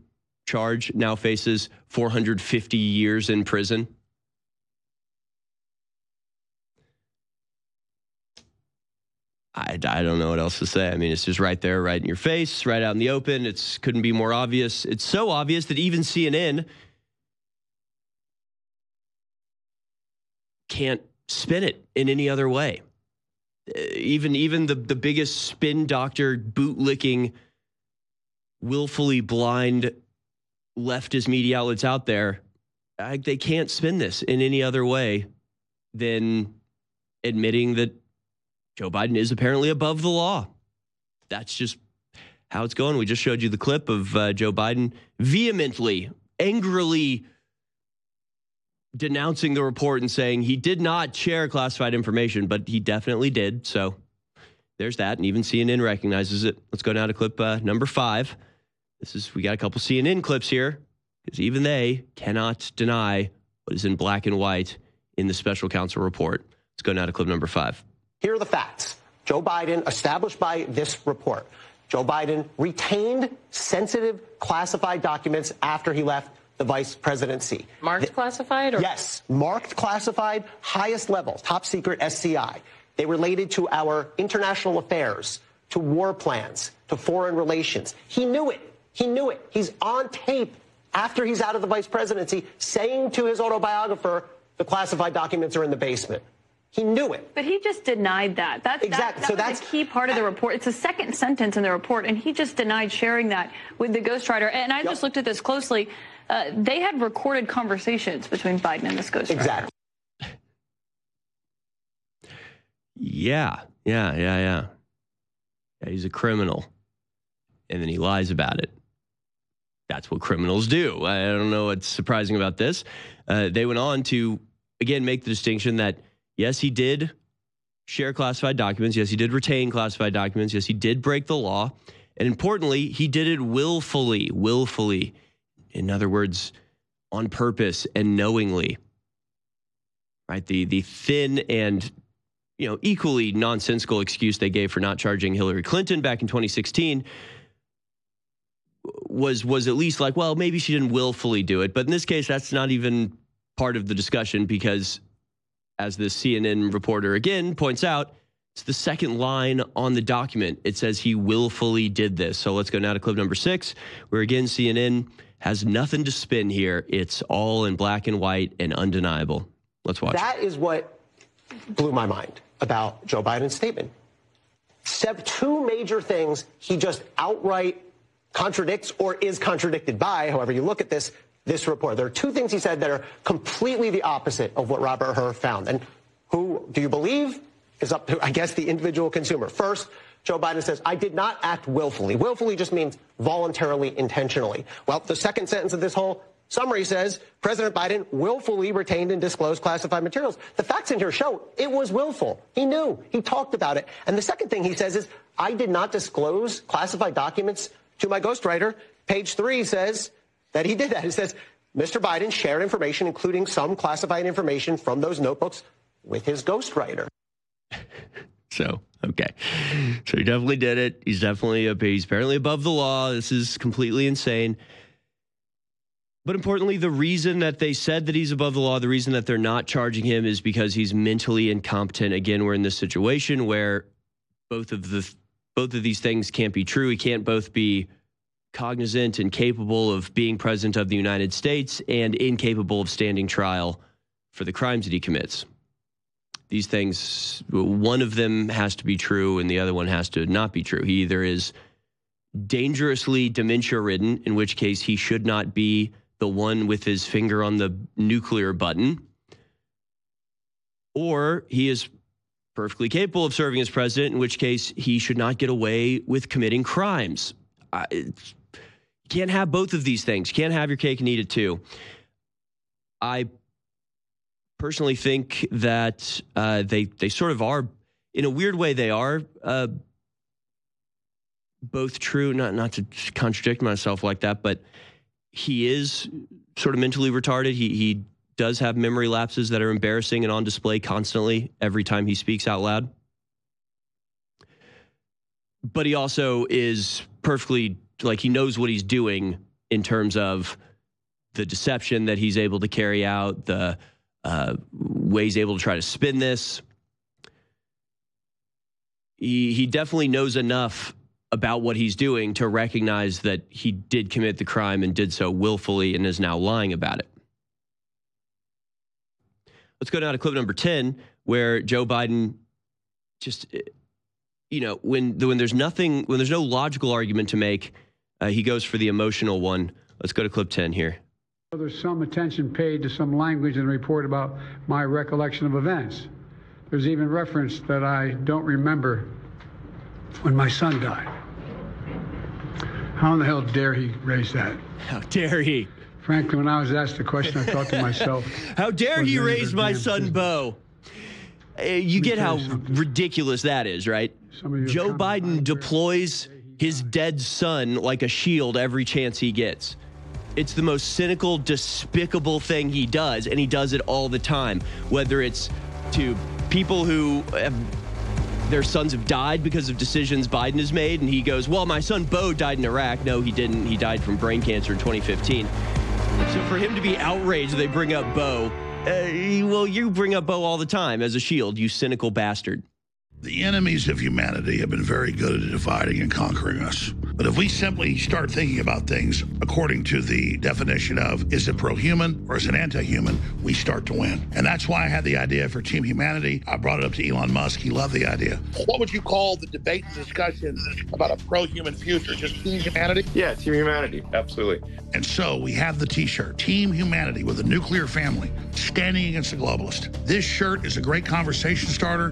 charge, now faces 450 years in prison. I don't know what else to say. I mean, it's just right there, right in your face, right out in the open. It couldn't be more obvious. It's so obvious that even CNN can't spin it in any other way. Even the biggest spin doctor, bootlicking, willfully blind leftist media outlets out there, they can't spin this in any other way than admitting that Joe Biden is apparently above the law. That's just how it's going. We just showed you the clip of Joe Biden vehemently, angrily denouncing the report and saying he did not share classified information, but he definitely did. So there's that. And even CNN recognizes it. Let's go now to clip number 5. We got a couple CNN clips here because even they cannot deny what is in black and white in the special counsel report. Let's go now to clip number 5. Here are the facts. Joe Biden, established by this report, Joe Biden retained sensitive classified documents after he left the vice presidency. Marked classified? Or? Yes, marked classified, highest level, top secret SCI. They related to our international affairs, to war plans, to foreign relations. He knew it. He's on tape after he's out of the vice presidency saying to his autobiographer, the classified documents are in the basement. He knew it. But he just denied that. Exactly. That's a key part of the report. It's the second sentence in the report, and he just denied sharing that with the ghostwriter. And I just looked at this closely. They had recorded conversations between Biden and this ghostwriter. Exactly. Yeah, he's a criminal. And then he lies about it. That's what criminals do. I don't know what's surprising about this. They went on to, again, make the distinction that yes, he did share classified documents. Yes, he did retain classified documents. Yes, he did break the law. And importantly, he did it willfully. In other words, on purpose and knowingly. Right? The thin and, you know, equally nonsensical excuse they gave for not charging Hillary Clinton back in 2016 was at least like, well, maybe she didn't willfully do it. But in this case, that's not even part of the discussion because, as this CNN reporter again points out, it's the second line on the document. It says he willfully did this. So let's go now to clip number 6, where again CNN has nothing to spin here. It's all in black and white and undeniable. Let's watch. That is what blew my mind about Joe Biden's statement. Step two major things he just outright contradicts or is contradicted by, however you look at this report. There are two things he said that are completely the opposite of what Robert Hur found. And who do you believe is up to, I guess, the individual consumer. First, Joe Biden says, I did not act willfully. Willfully just means voluntarily, intentionally. Well, the second sentence of this whole summary says, President Biden willfully retained and disclosed classified materials. The facts in here show it was willful. He knew. He talked about it. And the second thing he says is, I did not disclose classified documents to my ghostwriter. Page 3 says, that he did that. It says Mr. Biden shared information, including some classified information from those notebooks, with his ghostwriter. So, okay. So he definitely did it. He's apparently above the law. This is completely insane. But importantly, the reason that they said that he's above the law, the reason that they're not charging him is because he's mentally incompetent. Again, we're in this situation where both of these things can't be true. He can't both be cognizant and capable of being president of the United States and incapable of standing trial for the crimes that he commits. These things, one of them has to be true and the other one has to not be true. He either is dangerously dementia-ridden, in which case he should not be the one with his finger on the nuclear button, or he is perfectly capable of serving as president, in which case he should not get away with committing crimes. You can't have both of these things. You can't have your cake and eat it too. I personally think that they sort of are, in a weird way, they are both true. Not to contradict myself like that, but he is sort of mentally retarded. He does have memory lapses that are embarrassing and on display constantly every time he speaks out loud. But he also is perfectly, like, he knows what he's doing in terms of the deception that he's able to carry out, the ways able to try to spin this. He definitely knows enough about what he's doing to recognize that he did commit the crime and did so willfully and is now lying about it. Let's go now to clip number 10, where Joe Biden just... You know, when there's nothing, when there's no logical argument to make, he goes for the emotional one. Let's go to clip 10 here. There's some attention paid to some language in the report about my recollection of events. There's even reference that I don't remember when my son died. How in the hell dare he raise that? How dare he? Frankly, when I was asked the question, I thought to myself, how dare he raise my son, Beau? You get how ridiculous that is, right? Joe Biden deploys his dead son like a shield every chance he gets. It's the most cynical, despicable thing he does, and he does it all the time, whether it's to people who have, their sons have died because of decisions Biden has made, and he goes, well, my son Beau died in Iraq. No, he didn't. He died from brain cancer in 2015. So for him to be outraged, they bring up Beau. Well, you bring up Beau all the time as a shield, you cynical bastard. The enemies of humanity have been very good at dividing and conquering us. But if we simply start thinking about things according to the definition of, is it pro-human or is it anti-human, we start to win. And that's why I had the idea for Team Humanity. I brought it up to Elon Musk. He loved the idea. What would you call the debate and discussion about a pro-human future? Just Team Humanity? Yeah, Team Humanity. Absolutely. And so we have the T-shirt, Team Humanity with a nuclear family, standing against the globalist. This shirt is a great conversation starter,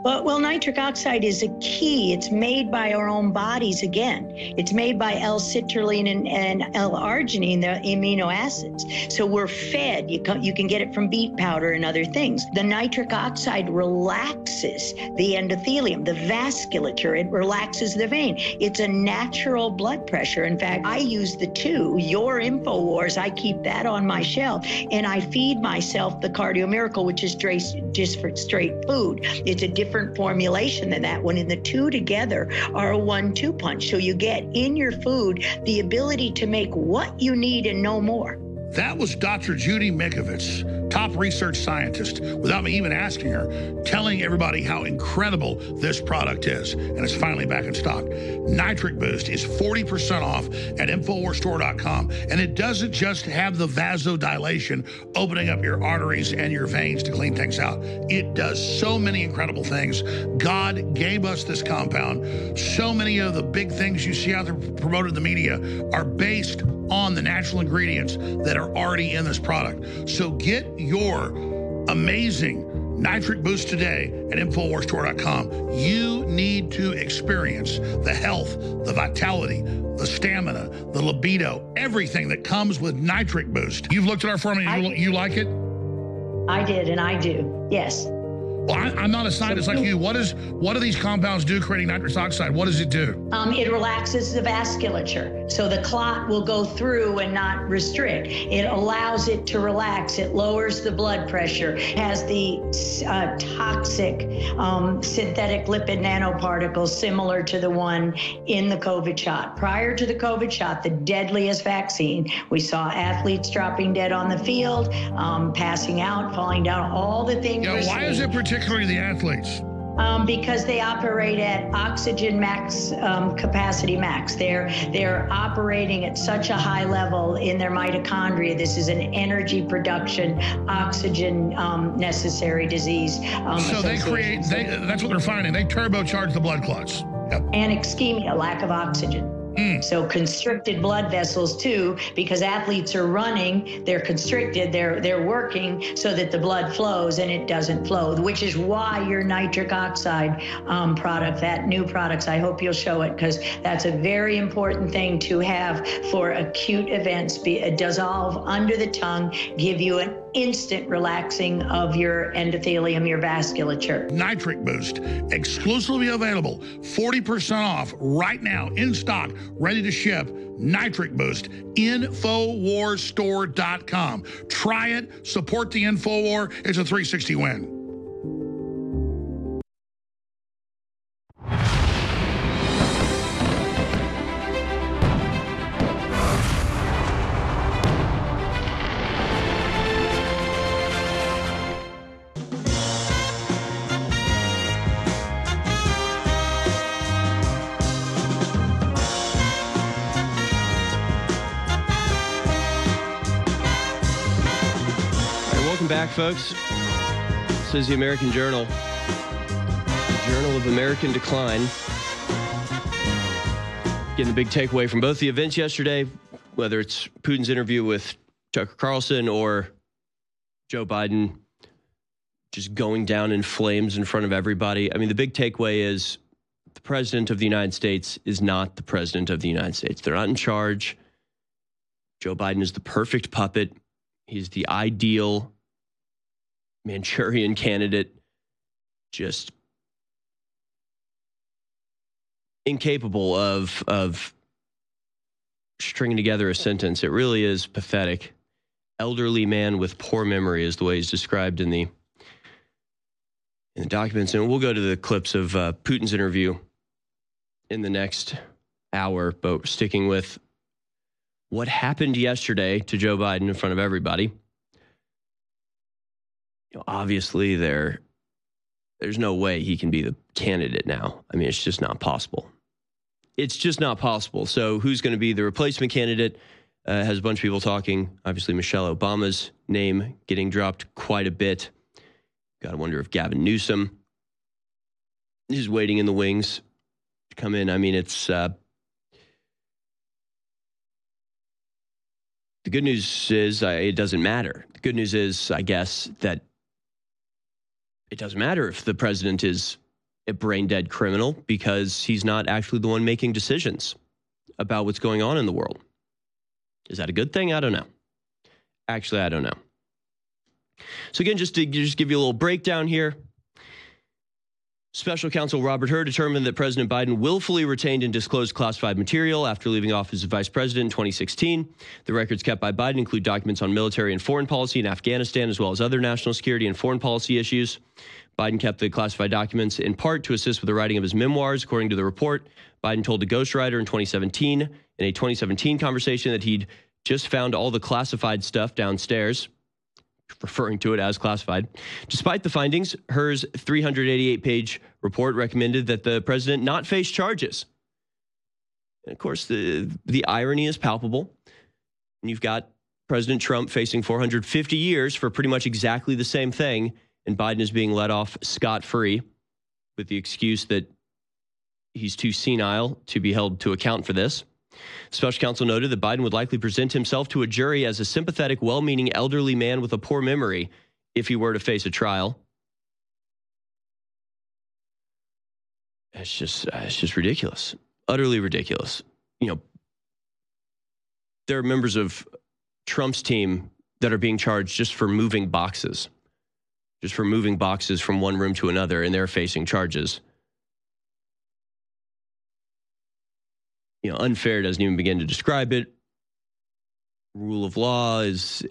Well, nitric oxide is a key. It's made by our own bodies again. It's made by L-citrulline and L-arginine, the amino acids. So we're fed. You can get it from beet powder and other things. The nitric oxide relaxes the endothelium, the vasculature. It relaxes the vein. It's a natural blood pressure. In fact, I use the two, your InfoWars. I keep that on my shelf. And I feed myself the Cardio Miracle, which is just for straight food. It's a different formulation than that one, and the two together are a 1-2 punch. So you get in your food the ability to make what you need and no more. That was Dr. Judy Mikovits, top research scientist, without me even asking her, telling everybody how incredible this product is. And it's finally back in stock. Nitric Boost is 40% off at InfoWarsStore.com. And it doesn't just have the vasodilation, opening up your arteries and your veins to clean things out. It does so many incredible things. God gave us this compound. So many of the big things you see out there promoted in the media are based on the natural ingredients that are already in this product. So get your amazing Nitric Boost today at InfoWarsStore.com. You need to experience the health, the vitality, the stamina, the libido, everything that comes with Nitric Boost. You've looked at our formula. You like it? I did, and I do, yes. Well, I'm not a scientist like you. What do these compounds do, creating nitrous oxide? What does it do? It relaxes the vasculature, so the clot will go through and not restrict. It allows it to relax. It lowers the blood pressure. It has the toxic synthetic lipid nanoparticles similar to the one in the COVID shot. Prior to the COVID shot, the deadliest vaccine, we saw athletes dropping dead on the field, passing out, falling down, all the things. Yeah, why is it particularly the athletes? Because they operate at oxygen max, capacity max. They're operating at such a high level in their mitochondria. This is an energy production, oxygen necessary disease. So that's what they're finding. They turbocharge the blood clots. Yep. And ischemia, lack of oxygen. So constricted blood vessels too, because athletes are running, they're constricted, they're working so that the blood flows, and it doesn't flow, which is why your nitric oxide product, that new products, I hope you'll show it, because that's a very important thing to have for acute events. Dissolve under the tongue, give you an instant relaxing of your endothelium, your vasculature. Nitric Boost, exclusively available, 40% off right now, in stock, ready to ship. Nitric Boost, InfoWarsStore.com. Try it, support the InfoWar. It's a 360 win. Folks, this is the American Journal, the Journal of American Decline. Getting the big takeaway from both the events yesterday, whether it's Putin's interview with Tucker Carlson or Joe Biden just going down in flames in front of everybody. I mean, the big takeaway is the president of the United States is not the president of the United States. They're not in charge. Joe Biden is the perfect puppet. He's the ideal Manchurian candidate, just incapable of stringing together a sentence. It really is pathetic. Elderly man with poor memory is the way he's described in the documents. And we'll go to the clips of Putin's interview in the next hour, but sticking with what happened yesterday to Joe Biden in front of everybody. You know, obviously, there's no way he can be the candidate now. I mean, it's just not possible. It's just not possible. So who's going to be the replacement candidate? Has a bunch of people talking. Obviously, Michelle Obama's name getting dropped quite a bit. Got to wonder if Gavin Newsom is waiting in the wings to come in. I mean, it's the good news is it doesn't matter. The good news is, I guess, that it doesn't matter if the president is a brain-dead criminal, because he's not actually the one making decisions about what's going on in the world. Is that a good thing? I don't know. Actually, I don't know. So again, just to give you a little breakdown here, Special Counsel Robert Hur determined that President Biden willfully retained and disclosed classified material after leaving office as vice president in 2016. The records kept by Biden include documents on military and foreign policy in Afghanistan, as well as other national security and foreign policy issues. Biden kept the classified documents in part to assist with the writing of his memoirs. According to the report, Biden told a ghostwriter in a 2017 conversation that he'd just found all the classified stuff downstairs, referring to it as classified. Despite the findings, Hur's 388-page report recommended that the president not face charges. And of course, the irony is palpable. And you've got President Trump facing 450 years for pretty much exactly the same thing, and Biden is being let off scot-free with the excuse that he's too senile to be held to account for this. Special counsel noted that Biden would likely present himself to a jury as a sympathetic, well-meaning elderly man with a poor memory if he were to face a trial. It's just ridiculous, utterly ridiculous. You know, there are members of Trump's team that are being charged just for moving boxes, from one room to another, and they're facing charges. You know, unfair doesn't even begin to describe it. Rule of law is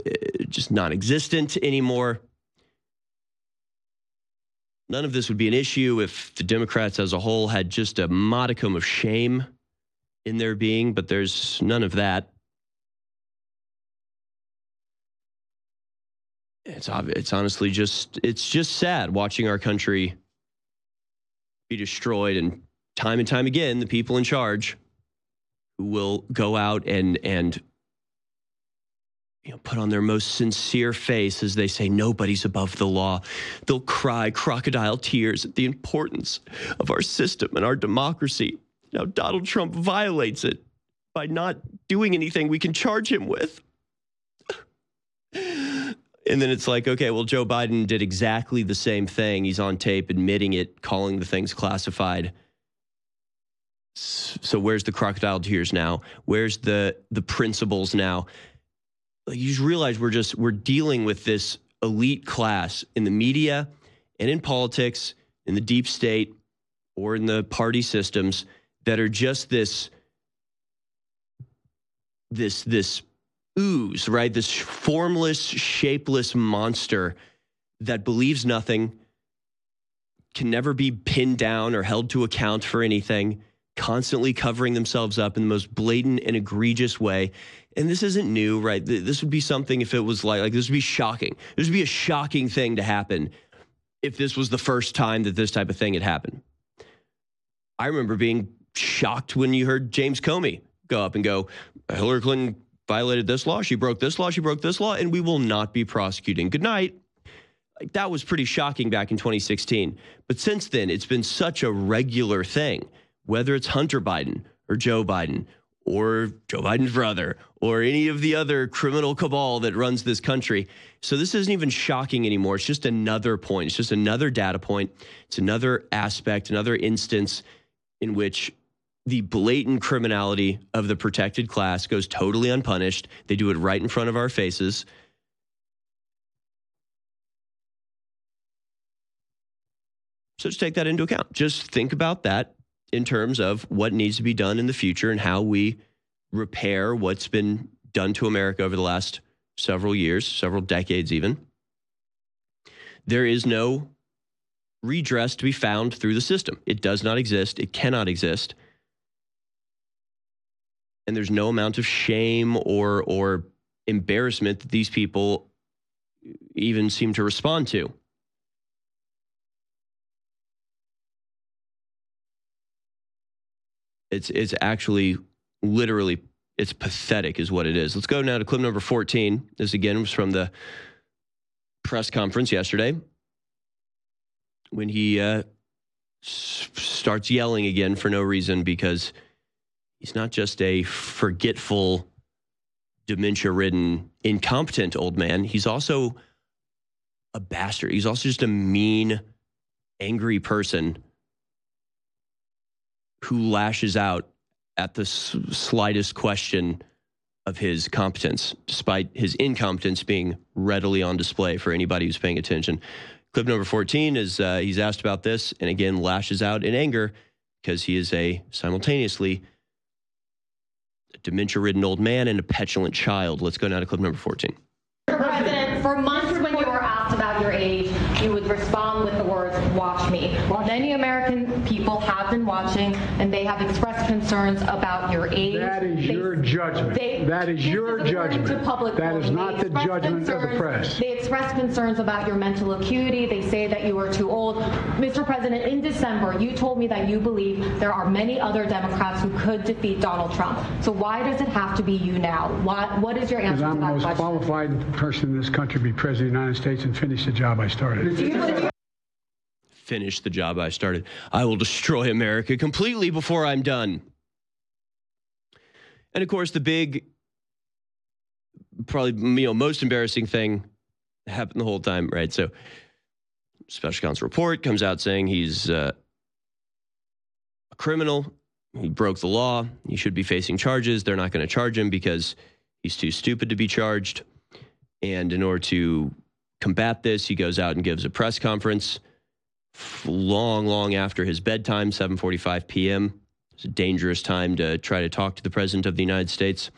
just non-existent anymore. None of this would be an issue if the Democrats as a whole had just a modicum of shame in their being, but there's none of that. It's obvious. It's honestly just sad watching our country be destroyed, and time again, the people in charge who will go out and put on their most sincere face as they say nobody's above the law. They'll cry crocodile tears at the importance of our system and our democracy. Now, Donald Trump violates it by not doing anything we can charge him with. And then it's like, okay, well, Joe Biden did exactly the same thing. He's on tape admitting it, calling the things classified. So where's the crocodile tears now? Where's the principles now? You just realize we're dealing with this elite class in the media and in politics, in the deep state, or in the party systems that are just this ooze, right? This formless, shapeless monster that believes nothing, can never be pinned down or held to account for anything, constantly covering themselves up in the most blatant and egregious way. And this isn't new, right? This would be something if it was like this would be shocking. This would be a shocking thing to happen if this was the first time that this type of thing had happened. I remember being shocked when you heard James Comey go up and go, Hillary Clinton violated this law. She broke this law. She broke this law. And we will not be prosecuting. Good night. Like, that was pretty shocking back in 2016. But since then, it's been such a regular thing, whether it's Hunter Biden or Joe Biden or Joe Biden's brother or any of the other criminal cabal that runs this country. So this isn't even shocking anymore. It's just another point. It's just another data point. It's another aspect, another instance in which the blatant criminality of the protected class goes totally unpunished. They do it right in front of our faces. So just take that into account. Just think about that in terms of what needs to be done in the future and how we repair what's been done to America over the last several years, several decades even. There is no redress to be found through the system. It does not exist. It cannot exist. And there's no amount of shame or embarrassment that these people even seem to respond to. It's actually literally, it's pathetic is what it is. Let's go now to clip number 14. This again was from the press conference yesterday when he starts yelling again for no reason because he's not just a forgetful, dementia-ridden, incompetent old man. He's also a bastard. He's also just a mean, angry person who lashes out at the slightest question of his competence, despite his incompetence being readily on display for anybody who's paying attention. Clip number 14 is he's asked about this and again lashes out in anger because he is simultaneously a dementia-ridden old man and a petulant child. Let's go now to clip number 14. Mr. President, for months when you were asked about your age, you would respond with the words, "Watch me." Well, many American people have been watching, and they have expressed concerns about your age. That is your judgment. That is your judgment. That is not the judgment of the press. They express concerns about your mental acuity. They say that you are too old. Mr. President, in December, you told me that you believe there are many other Democrats who could defeat Donald Trump. So why does it have to be you now? Why, what is your answer to that question? Because I'm the most qualified person in this country to be president of the United States and finish the job I started. Finish the job I started. I will destroy America completely before I'm done. And of course, the big, probably, you know, most embarrassing thing happened the whole time, right? So special counsel report comes out saying he's a criminal. He broke the law. He should be facing charges. They're not going to charge him because he's too stupid to be charged. And in order to combat this, he goes out and gives a press conference long after his bedtime, 7:45 p.m. It's a dangerous time to try to talk to the president of the United States.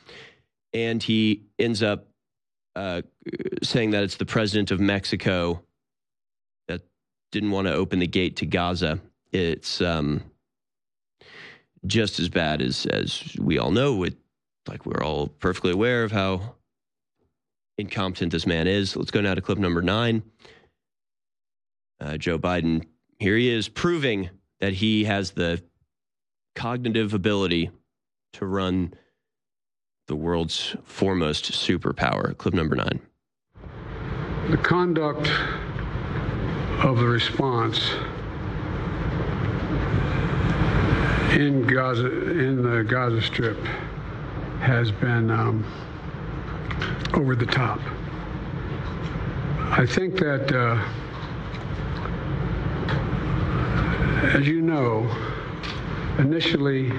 And he ends up saying that it's the president of Mexico that didn't want to open the gate to Gaza. It's just as bad as we all know. It, like, we're all perfectly aware of how incompetent this man is. Let's go now to clip number 9. Joe Biden, here he is, proving that he has the cognitive ability to run the world's foremost superpower. Clip number 9. The conduct of the response in Gaza, in the Gaza Strip, has been over the top. I think that, as you know, initially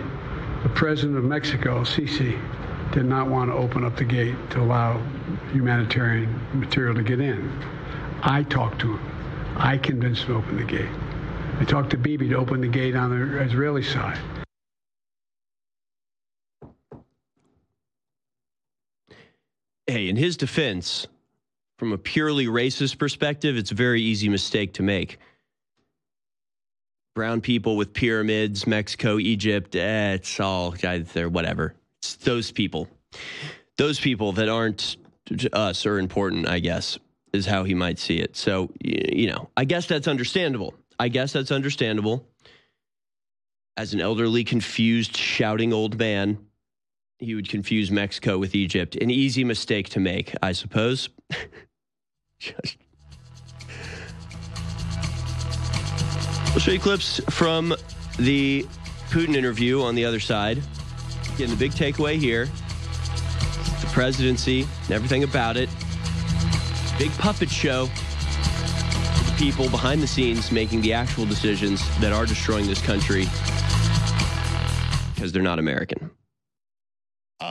the president of Mexico, Sisi, did not want to open up the gate to allow humanitarian material to get in. I talked to him. I convinced him to open the gate. I talked to Bibi to open the gate on the Israeli side. Hey, in his defense, from a purely racist perspective, it's a very easy mistake to make. Brown people with pyramids, Mexico, Egypt, it's all, they're whatever. It's those people. Those people that aren't to us are important, I guess, is how he might see it. So, you know, I guess that's understandable. As an elderly, confused, shouting old man, he would confuse Mexico with Egypt. An easy mistake to make, I suppose. We'll show you clips from the Putin interview on the other side. Again, the big takeaway here, the presidency and everything about it. Big puppet show. People behind the scenes making the actual decisions that are destroying this country because they're not American.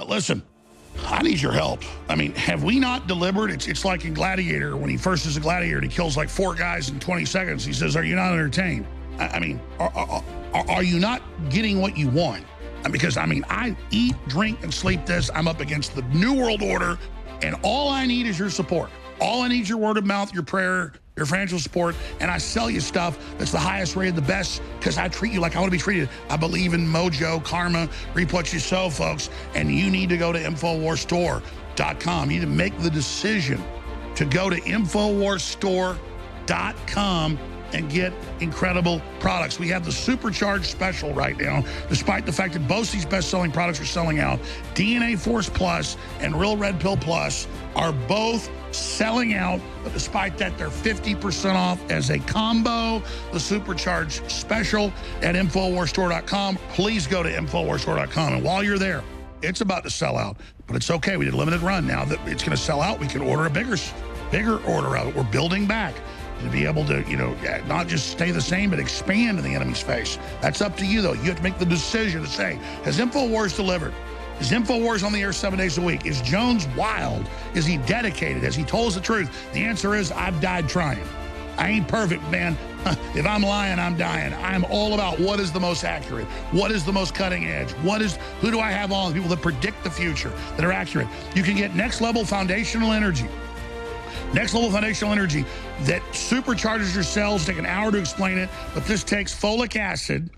Listen, I need your help. I mean, have we not delivered? It's like in Gladiator, when he first is a gladiator and he kills like 4 guys in 20 seconds. He says, are you not entertained? I mean, are you not getting what you want? Because, I mean, I eat, drink, and sleep this. I'm up against the New World Order, and all I need is your support. All I need is your word of mouth, your prayer, your financial support, and I sell you stuff that's the highest rated, the best, because I treat you like I want to be treated. I believe in mojo, karma, reap what you sow, folks, and you need to go to InfoWarsStore.com. You need to make the decision to go to InfoWarsStore.com and get incredible products. We have the supercharged special right now, despite the fact that both these best-selling products are selling out. DNA Force Plus and Real Red Pill Plus are both selling out, but despite that, they're 50% off as a combo. The supercharged special at InfoWarsStore.com. Please go to InfoWarsStore.com, and while you're there, it's about to sell out, but it's okay. We did a limited run. Now that it's gonna sell out, we can order a bigger order of it. We're building back to be able to, you know, not just stay the same, but expand in the enemy's face. That's up to you, though. You have to make the decision to say, has InfoWars delivered? Is InfoWars on the air 7 days a week? Is Jones wild? Is he dedicated? Has he told us the truth? The answer is, I've died trying. I ain't perfect, man. If I'm lying, I'm dying. I'm all about what is the most accurate, what is the most cutting edge, who do I have on? People that predict the future, that are accurate. You can get Next Level Foundational Energy. Next Level Foundational Energy that supercharges your cells. Take an hour to explain it, but this takes folic acid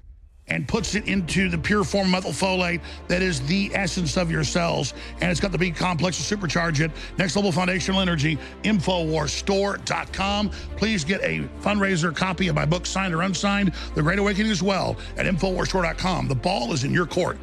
and puts it into the pure form methylfolate that is the essence of your cells, and it's got the B complex to supercharge it. Next Level Foundational Energy, InfoWarsStore.com. Please get a fundraiser copy of my book, Signed or Unsigned, The Great Awakening, as well, at InfoWarsStore.com. The ball is in your court.